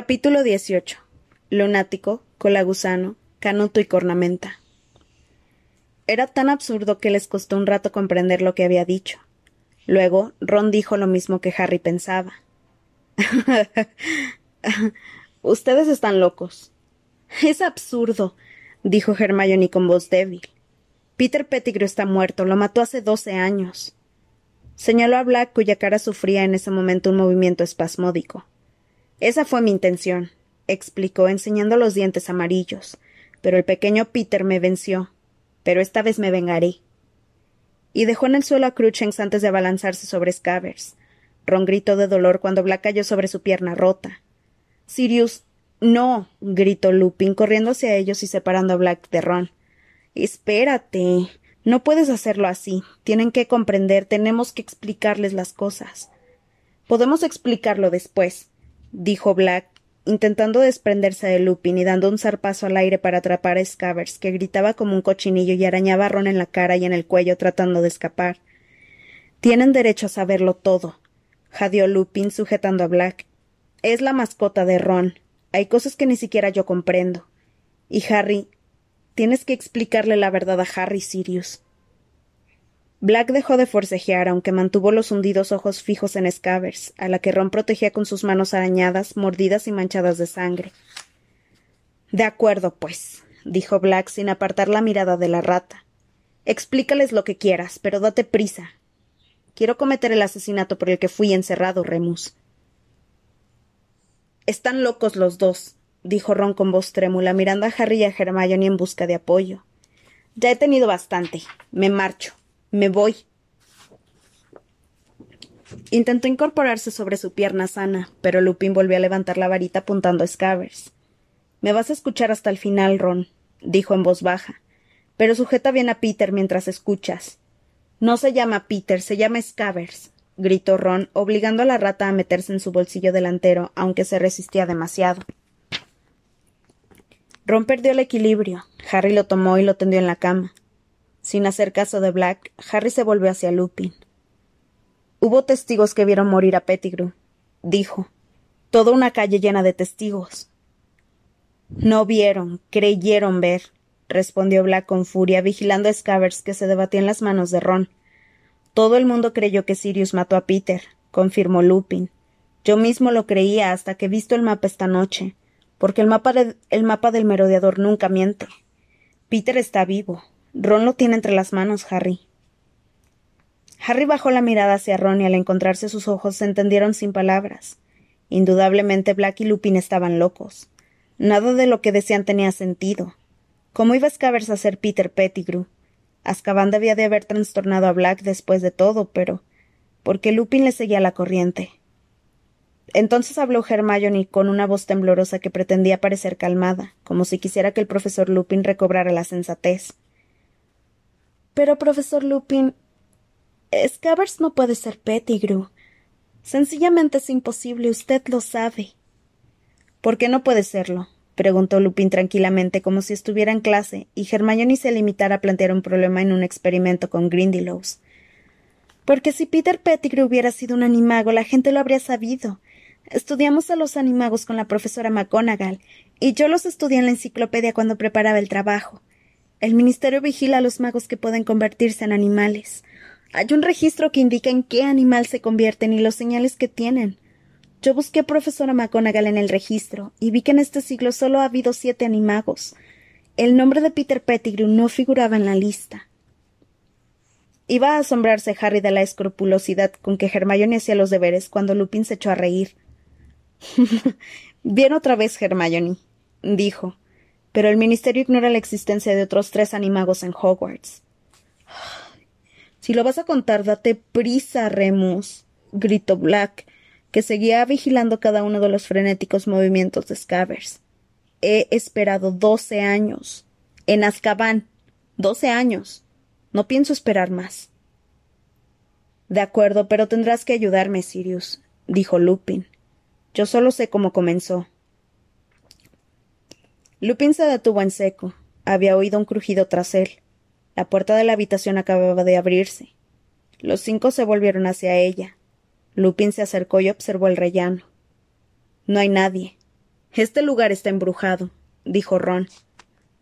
Capítulo 18. Lunático, Colagusano, Canuto y Cornamenta. Era tan absurdo que les costó un rato comprender lo que había dicho. Luego, Ron dijo lo mismo que Harry pensaba. Ustedes están locos. Es absurdo, dijo Hermione con voz débil. Peter Pettigrew está muerto, lo mató hace 12 años. Señaló a Black, cuya cara sufría en ese momento un movimiento espasmódico. Esa fue mi intención, explicó, enseñando los dientes amarillos. Pero el pequeño Peter me venció. Pero esta vez me vengaré. Y dejó en el suelo a Crutchens antes de abalanzarse sobre Scabbers. Ron gritó de dolor cuando Black cayó sobre su pierna rota. —Sirius, no —gritó Lupin, corriendo hacia ellos y separando a Black de Ron. —Espérate. No puedes hacerlo así. Tienen que comprender. Tenemos que explicarles las cosas. —Podemos explicarlo después —dijo Black, intentando desprenderse de Lupin y dando un zarpazo al aire para atrapar a Scabbers, que gritaba como un cochinillo y arañaba a Ron en la cara y en el cuello tratando de escapar. —Tienen derecho a saberlo todo —jadeó Lupin, sujetando a Black. —Es la mascota de Ron. Hay cosas que ni siquiera yo comprendo. Y Harry... Tienes que explicarle la verdad a Harry, Sirius. Black dejó de forcejear, aunque mantuvo los hundidos ojos fijos en Scabbers, a la que Ron protegía con sus manos arañadas, mordidas y manchadas de sangre. —De acuerdo, pues —dijo Black sin apartar la mirada de la rata—. Explícales lo que quieras, pero date prisa. Quiero cometer el asesinato por el que fui encerrado, Remus. —Están locos los dos —dijo Ron con voz trémula, mirando a Harry y a Hermione en busca de apoyo—. Ya he tenido bastante. Me marcho. Me voy. Intentó incorporarse sobre su pierna sana, pero Lupin volvió a levantar la varita apuntando a Scabbers. —Me vas a escuchar hasta el final, Ron —dijo en voz baja—, pero sujeta bien a Peter mientras escuchas. —No se llama Peter, se llama Scabbers —gritó Ron, obligando a la rata a meterse en su bolsillo delantero, aunque se resistía demasiado. Ron perdió el equilibrio. Harry lo tomó y lo tendió en la cama. Sin hacer caso de Black, Harry se volvió hacia Lupin. —Hubo testigos que vieron morir a Pettigrew —dijo—. Toda una calle llena de testigos. —No vieron, creyeron ver —respondió Black con furia, vigilando a Scabbers, que se debatía en las manos de Ron. —Todo el mundo creyó que Sirius mató a Peter —confirmó Lupin—. Yo mismo lo creía hasta que he visto el mapa esta noche, porque el mapa del merodeador nunca miente. Peter está vivo. Ron lo tiene entre las manos, Harry. Harry bajó la mirada hacia Ron y al encontrarse sus ojos se entendieron sin palabras. Indudablemente Black y Lupin estaban locos. Nada de lo que decían tenía sentido. ¿Cómo iba Scabbers a ser Peter Pettigrew? Azkaban debía de haber trastornado a Black después de todo, pero... ¿por qué Lupin le seguía la corriente? Entonces habló Hermione con una voz temblorosa que pretendía parecer calmada, como si quisiera que el profesor Lupin recobrara la sensatez. —Pero, profesor Lupin, Scabbers no puede ser Pettigrew. Sencillamente es imposible, usted lo sabe. —¿Por qué no puede serlo? —preguntó Lupin tranquilamente, como si estuviera en clase, y Hermione se limitara a plantear un problema en un experimento con Grindylows. —Porque si Peter Pettigrew hubiera sido un animago, la gente lo habría sabido. Estudiamos a los animagos con la profesora McGonagall, y yo los estudié en la enciclopedia cuando preparaba el trabajo. El ministerio vigila a los magos que pueden convertirse en animales. Hay un registro que indica en qué animal se convierten y los señales que tienen. Yo busqué a profesora McGonagall en el registro y vi que en este siglo solo ha habido 7 animagos. El nombre de Peter Pettigrew no figuraba en la lista. Iba a asombrarse Harry de la escrupulosidad con que Hermione hacía los deberes cuando Lupin se echó a reír. —Bien otra vez, Hermione —dijo—. Pero el ministerio ignora la existencia de otros 3 animagos en Hogwarts. —Si lo vas a contar, date prisa, Remus —gritó Black, que seguía vigilando cada uno de los frenéticos movimientos de Scabbers—. He esperado 12 años. En Azkaban. 12 años. No pienso esperar más. —De acuerdo, pero tendrás que ayudarme, Sirius —dijo Lupin—. Yo solo sé cómo comenzó. Lupin se detuvo en seco. Había oído un crujido tras él. La puerta de la habitación acababa de abrirse. Los 5 se volvieron hacia ella. Lupin se acercó y observó el rellano. No hay nadie. Este lugar está embrujado, dijo Ron.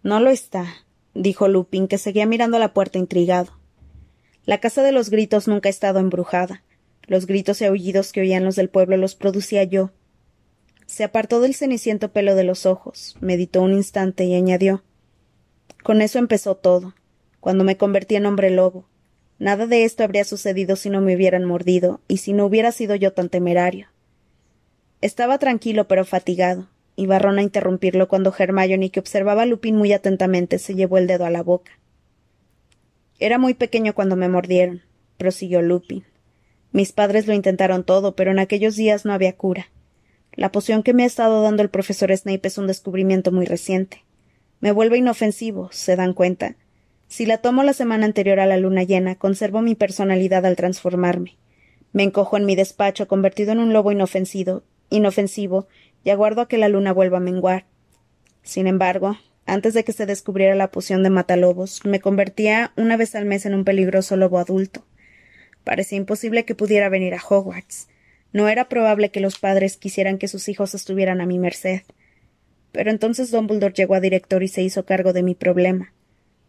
No lo está, dijo Lupin, que seguía mirando la puerta intrigado. La casa de los gritos nunca ha estado embrujada. Los gritos y aullidos que oían los del pueblo los producía yo. Se apartó del ceniciento pelo de los ojos, meditó un instante y añadió: Con eso empezó todo, cuando me convertí en hombre lobo. Nada de esto habría sucedido si no me hubieran mordido y si no hubiera sido yo tan temerario. Estaba tranquilo pero fatigado. Iba Ron a interrumpirlo cuando Hermione, que observaba a Lupin muy atentamente, se llevó el dedo a la boca. Era muy pequeño cuando me mordieron, prosiguió Lupin. Mis padres lo intentaron todo, pero en aquellos días no había cura. La poción que me ha estado dando el profesor Snape es un descubrimiento muy reciente. Me vuelve inofensivo, ¿se dan cuenta? Si la tomo la semana anterior a la luna llena, conservo mi personalidad al transformarme. Me encojo en mi despacho, convertido en un lobo inofensivo, y aguardo a que la luna vuelva a menguar. Sin embargo, antes de que se descubriera la poción de matalobos, me convertía una vez al mes en un peligroso lobo adulto. Parecía imposible que pudiera venir a Hogwarts. No era probable que los padres quisieran que sus hijos estuvieran a mi merced. Pero entonces Dumbledore llegó a director y se hizo cargo de mi problema.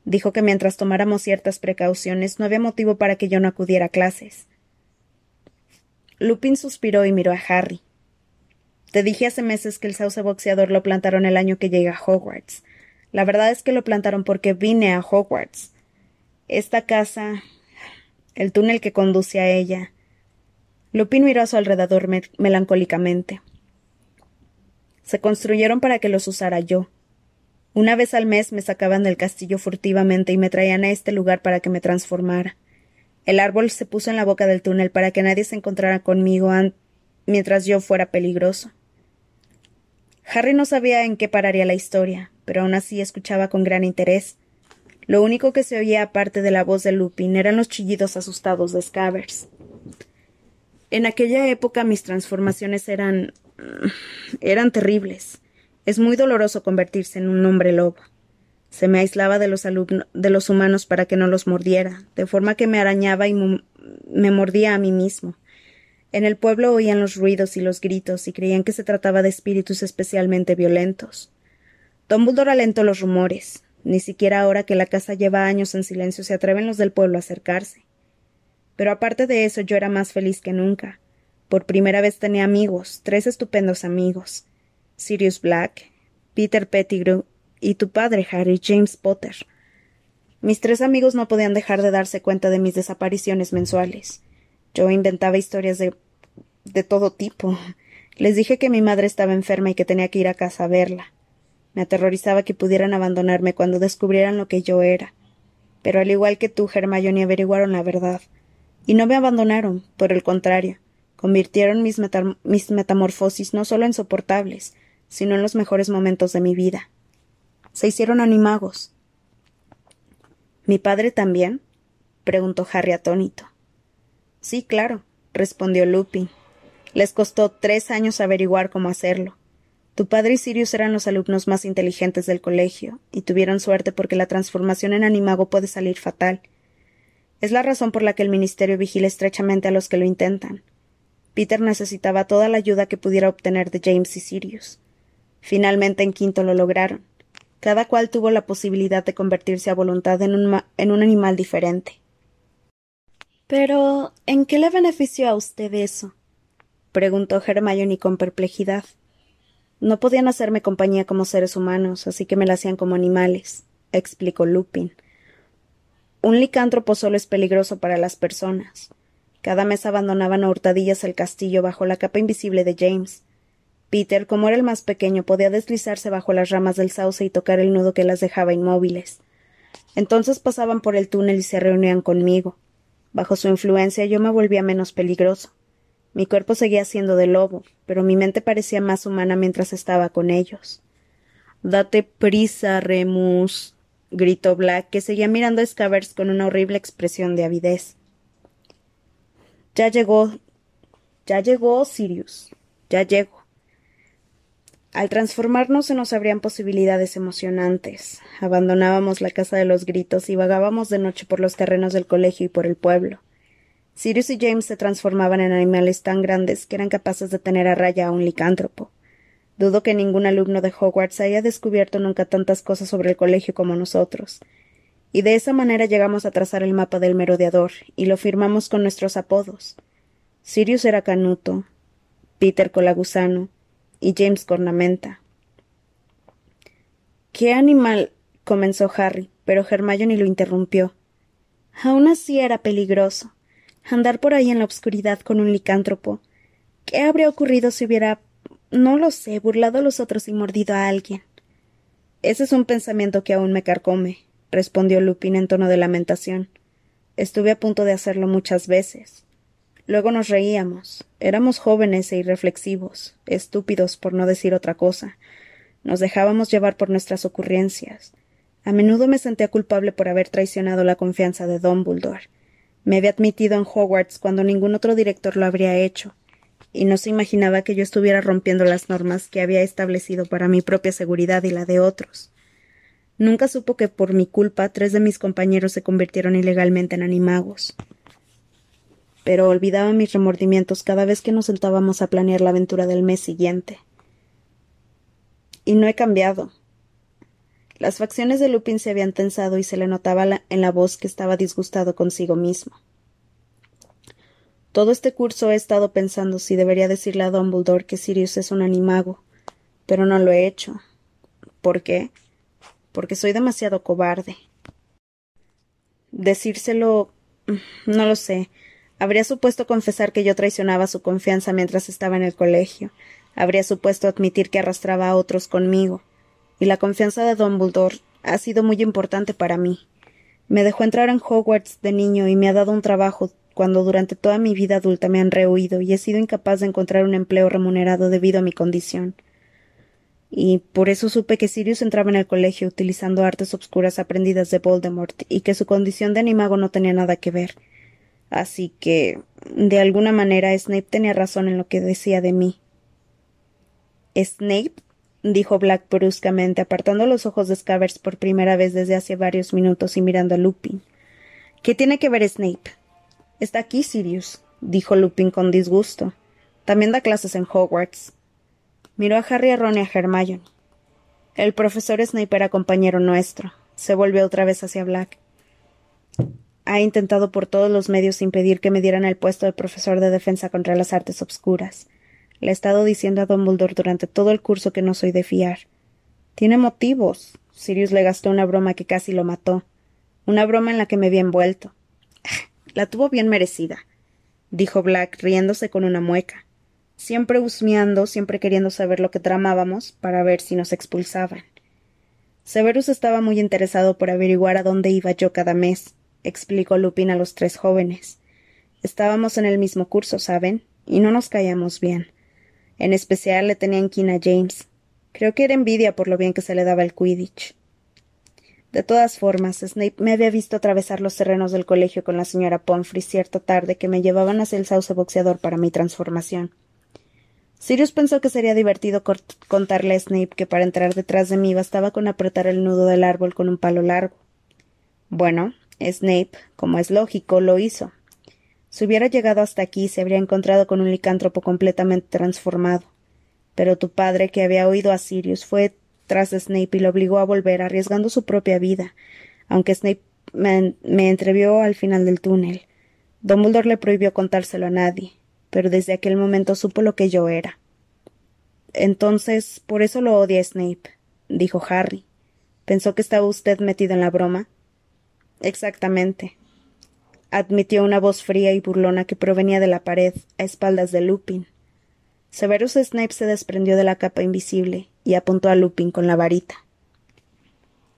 Dijo que mientras tomáramos ciertas precauciones, no había motivo para que yo no acudiera a clases. Lupin suspiró y miró a Harry. Te dije hace meses que el sauce boxeador lo plantaron el año que llegué a Hogwarts. La verdad es que lo plantaron porque vine a Hogwarts. Esta casa, el túnel que conduce a ella. Lupin miró a su alrededor melancólicamente. Se construyeron para que los usara yo. Una vez al mes me sacaban del castillo furtivamente y me traían a este lugar para que me transformara. El árbol se puso en la boca del túnel para que nadie se encontrara conmigo mientras yo fuera peligroso. Harry no sabía en qué pararía la historia, pero aún así escuchaba con gran interés. Lo único que se oía aparte de la voz de Lupin eran los chillidos asustados de Scabbers. En aquella época mis transformaciones eran terribles. Es muy doloroso convertirse en un hombre lobo. Se me aislaba de los humanos para que no los mordiera, de forma que me arañaba y me mordía a mí mismo. En el pueblo oían los ruidos y los gritos y creían que se trataba de espíritus especialmente violentos. Dumbledore alentó los rumores. Ni siquiera ahora que la casa lleva años en silencio se atreven los del pueblo a acercarse. Pero aparte de eso yo era más feliz que nunca. Por primera vez tenía amigos, 3 estupendos amigos. Sirius Black, Peter Pettigrew y tu padre, Harry, James Potter. Mis 3 amigos no podían dejar de darse cuenta de mis desapariciones mensuales. Yo inventaba historias de todo tipo. Les dije que mi madre estaba enferma y que tenía que ir a casa a verla. Me aterrorizaba que pudieran abandonarme cuando descubrieran lo que yo era. Pero al igual que tú, Hermione, averiguaron la verdad. Y no me abandonaron, por el contrario. Convirtieron mis metamorfosis no solo en soportables, sino en los mejores momentos de mi vida. Se hicieron animagos. ¿Mi padre también? Preguntó Harry atónito. Sí, claro, respondió Lupin. Les costó 3 años averiguar cómo hacerlo. Tu padre y Sirius eran los alumnos más inteligentes del colegio, y tuvieron suerte porque la transformación en animago puede salir fatal. Es la razón por la que el ministerio vigila estrechamente a los que lo intentan. Peter necesitaba toda la ayuda que pudiera obtener de James y Sirius. Finalmente en quinto lo lograron. Cada cual tuvo la posibilidad de convertirse a voluntad en un animal diferente. —¿Pero en qué le benefició a usted eso? —preguntó Hermione con perplejidad. —No podían hacerme compañía como seres humanos, así que me la hacían como animales —explicó Lupin—. Un licántropo solo es peligroso para las personas. Cada mes abandonaban a hurtadillas el castillo bajo la capa invisible de James. Peter, como era el más pequeño, podía deslizarse bajo las ramas del sauce y tocar el nudo que las dejaba inmóviles. Entonces pasaban por el túnel y se reunían conmigo. Bajo su influencia yo me volvía menos peligroso. Mi cuerpo seguía siendo de lobo, pero mi mente parecía más humana mientras estaba con ellos. —¡Date prisa, Remus! —gritó Black, que seguía mirando a Scabbers con una horrible expresión de avidez. —¡Ya llegó, Sirius! ¡Ya llegó! Al transformarnos se nos abrían posibilidades emocionantes. Abandonábamos la casa de los gritos y vagábamos de noche por los terrenos del colegio y por el pueblo. Sirius y James se transformaban en animales tan grandes que eran capaces de tener a raya a un licántropo. Dudo que ningún alumno de Hogwarts haya descubierto nunca tantas cosas sobre el colegio como nosotros. Y de esa manera llegamos a trazar el mapa del merodeador, y lo firmamos con nuestros apodos. Sirius era Canuto, Peter Colagusano y James Cornamenta. —¿Qué animal? —comenzó Harry, pero Hermione lo interrumpió. —Aún así era peligroso. Andar por ahí en la oscuridad con un licántropo. ¿Qué habría ocurrido si hubiera, no lo sé, burlado a los otros y mordido a alguien? —Ese es un pensamiento que aún me carcome —respondió Lupin en tono de lamentación—. Estuve a punto de hacerlo muchas veces. Luego nos reíamos. Éramos jóvenes e irreflexivos, estúpidos por no decir otra cosa. Nos dejábamos llevar por nuestras ocurrencias. A menudo me sentía culpable por haber traicionado la confianza de Dumbledore. Me había admitido en Hogwarts cuando ningún otro director lo habría hecho, y no se imaginaba que yo estuviera rompiendo las normas que había establecido para mi propia seguridad y la de otros. Nunca supo que por mi culpa 3 de mis compañeros se convirtieron ilegalmente en animagos. Pero olvidaba mis remordimientos cada vez que nos sentábamos a planear la aventura del mes siguiente. Y no he cambiado. Las facciones de Lupin se habían tensado y se le notaba en la voz que estaba disgustado consigo mismo. Todo este curso he estado pensando si debería decirle a Dumbledore que Sirius es un animago, pero no lo he hecho. ¿Por qué? Porque soy demasiado cobarde. Decírselo... no lo sé. Habría supuesto confesar que yo traicionaba su confianza mientras estaba en el colegio. Habría supuesto admitir que arrastraba a otros conmigo, y la confianza de Dumbledore ha sido muy importante para mí. Me dejó entrar en Hogwarts de niño y me ha dado un trabajo cuando durante toda mi vida adulta me han rehuido y he sido incapaz de encontrar un empleo remunerado debido a mi condición. Y por eso supe que Sirius entraba en el colegio utilizando artes obscuras aprendidas de Voldemort y que su condición de animago no tenía nada que ver. Así que, de alguna manera, Snape tenía razón en lo que decía de mí. —¿Snape? —dijo Black bruscamente, apartando los ojos de Scabbers por primera vez desde hace varios minutos y mirando a Lupin—. ¿Qué tiene que ver Snape? —Está aquí, Sirius —dijo Lupin con disgusto—. También da clases en Hogwarts. Miró a Harry, a Ron y a Hermione. —El profesor Snape era compañero nuestro —se volvió otra vez hacia Black—. Ha intentado por todos los medios impedir que me dieran el puesto de profesor de defensa contra las artes obscuras. Le he estado diciendo a Dumbledore durante todo el curso que no soy de fiar. —Tiene motivos. Sirius le gastó una broma que casi lo mató. Una broma en la que me había envuelto. —La tuvo bien merecida —dijo Black, riéndose con una mueca. Siempre husmeando, siempre queriendo saber lo que tramábamos para ver si nos expulsaban. Severus estaba muy interesado por averiguar a dónde iba yo cada mes —explicó Lupin a los 3 jóvenes—. Estábamos en el mismo curso, ¿saben? Y no nos caíamos bien. En especial le tenía inquina a James. Creo que era envidia por lo bien que se le daba el Quidditch. De todas formas, Snape me había visto atravesar los terrenos del colegio con la señora Pomfrey cierta tarde que me llevaban hacia el sauce boxeador para mi transformación. Sirius pensó que sería divertido contarle a Snape que para entrar detrás de mí bastaba con apretar el nudo del árbol con un palo largo. Bueno, Snape, como es lógico, lo hizo. Si hubiera llegado hasta aquí, se habría encontrado con un licántropo completamente transformado. Pero tu padre, que había oído a Sirius, fue tras Snape y lo obligó a volver, arriesgando su propia vida, aunque Snape me entrevió al final del túnel. Dumbledore le prohibió contárselo a nadie, pero desde aquel momento supo lo que yo era. —Entonces, por eso lo odia Snape —dijo Harry—. ¿Pensó que estaba usted metido en la broma? —Exactamente —admitió una voz fría y burlona que provenía de la pared, a espaldas de Lupin. Severus Snape se desprendió de la capa invisible y apuntó a Lupin con la varita.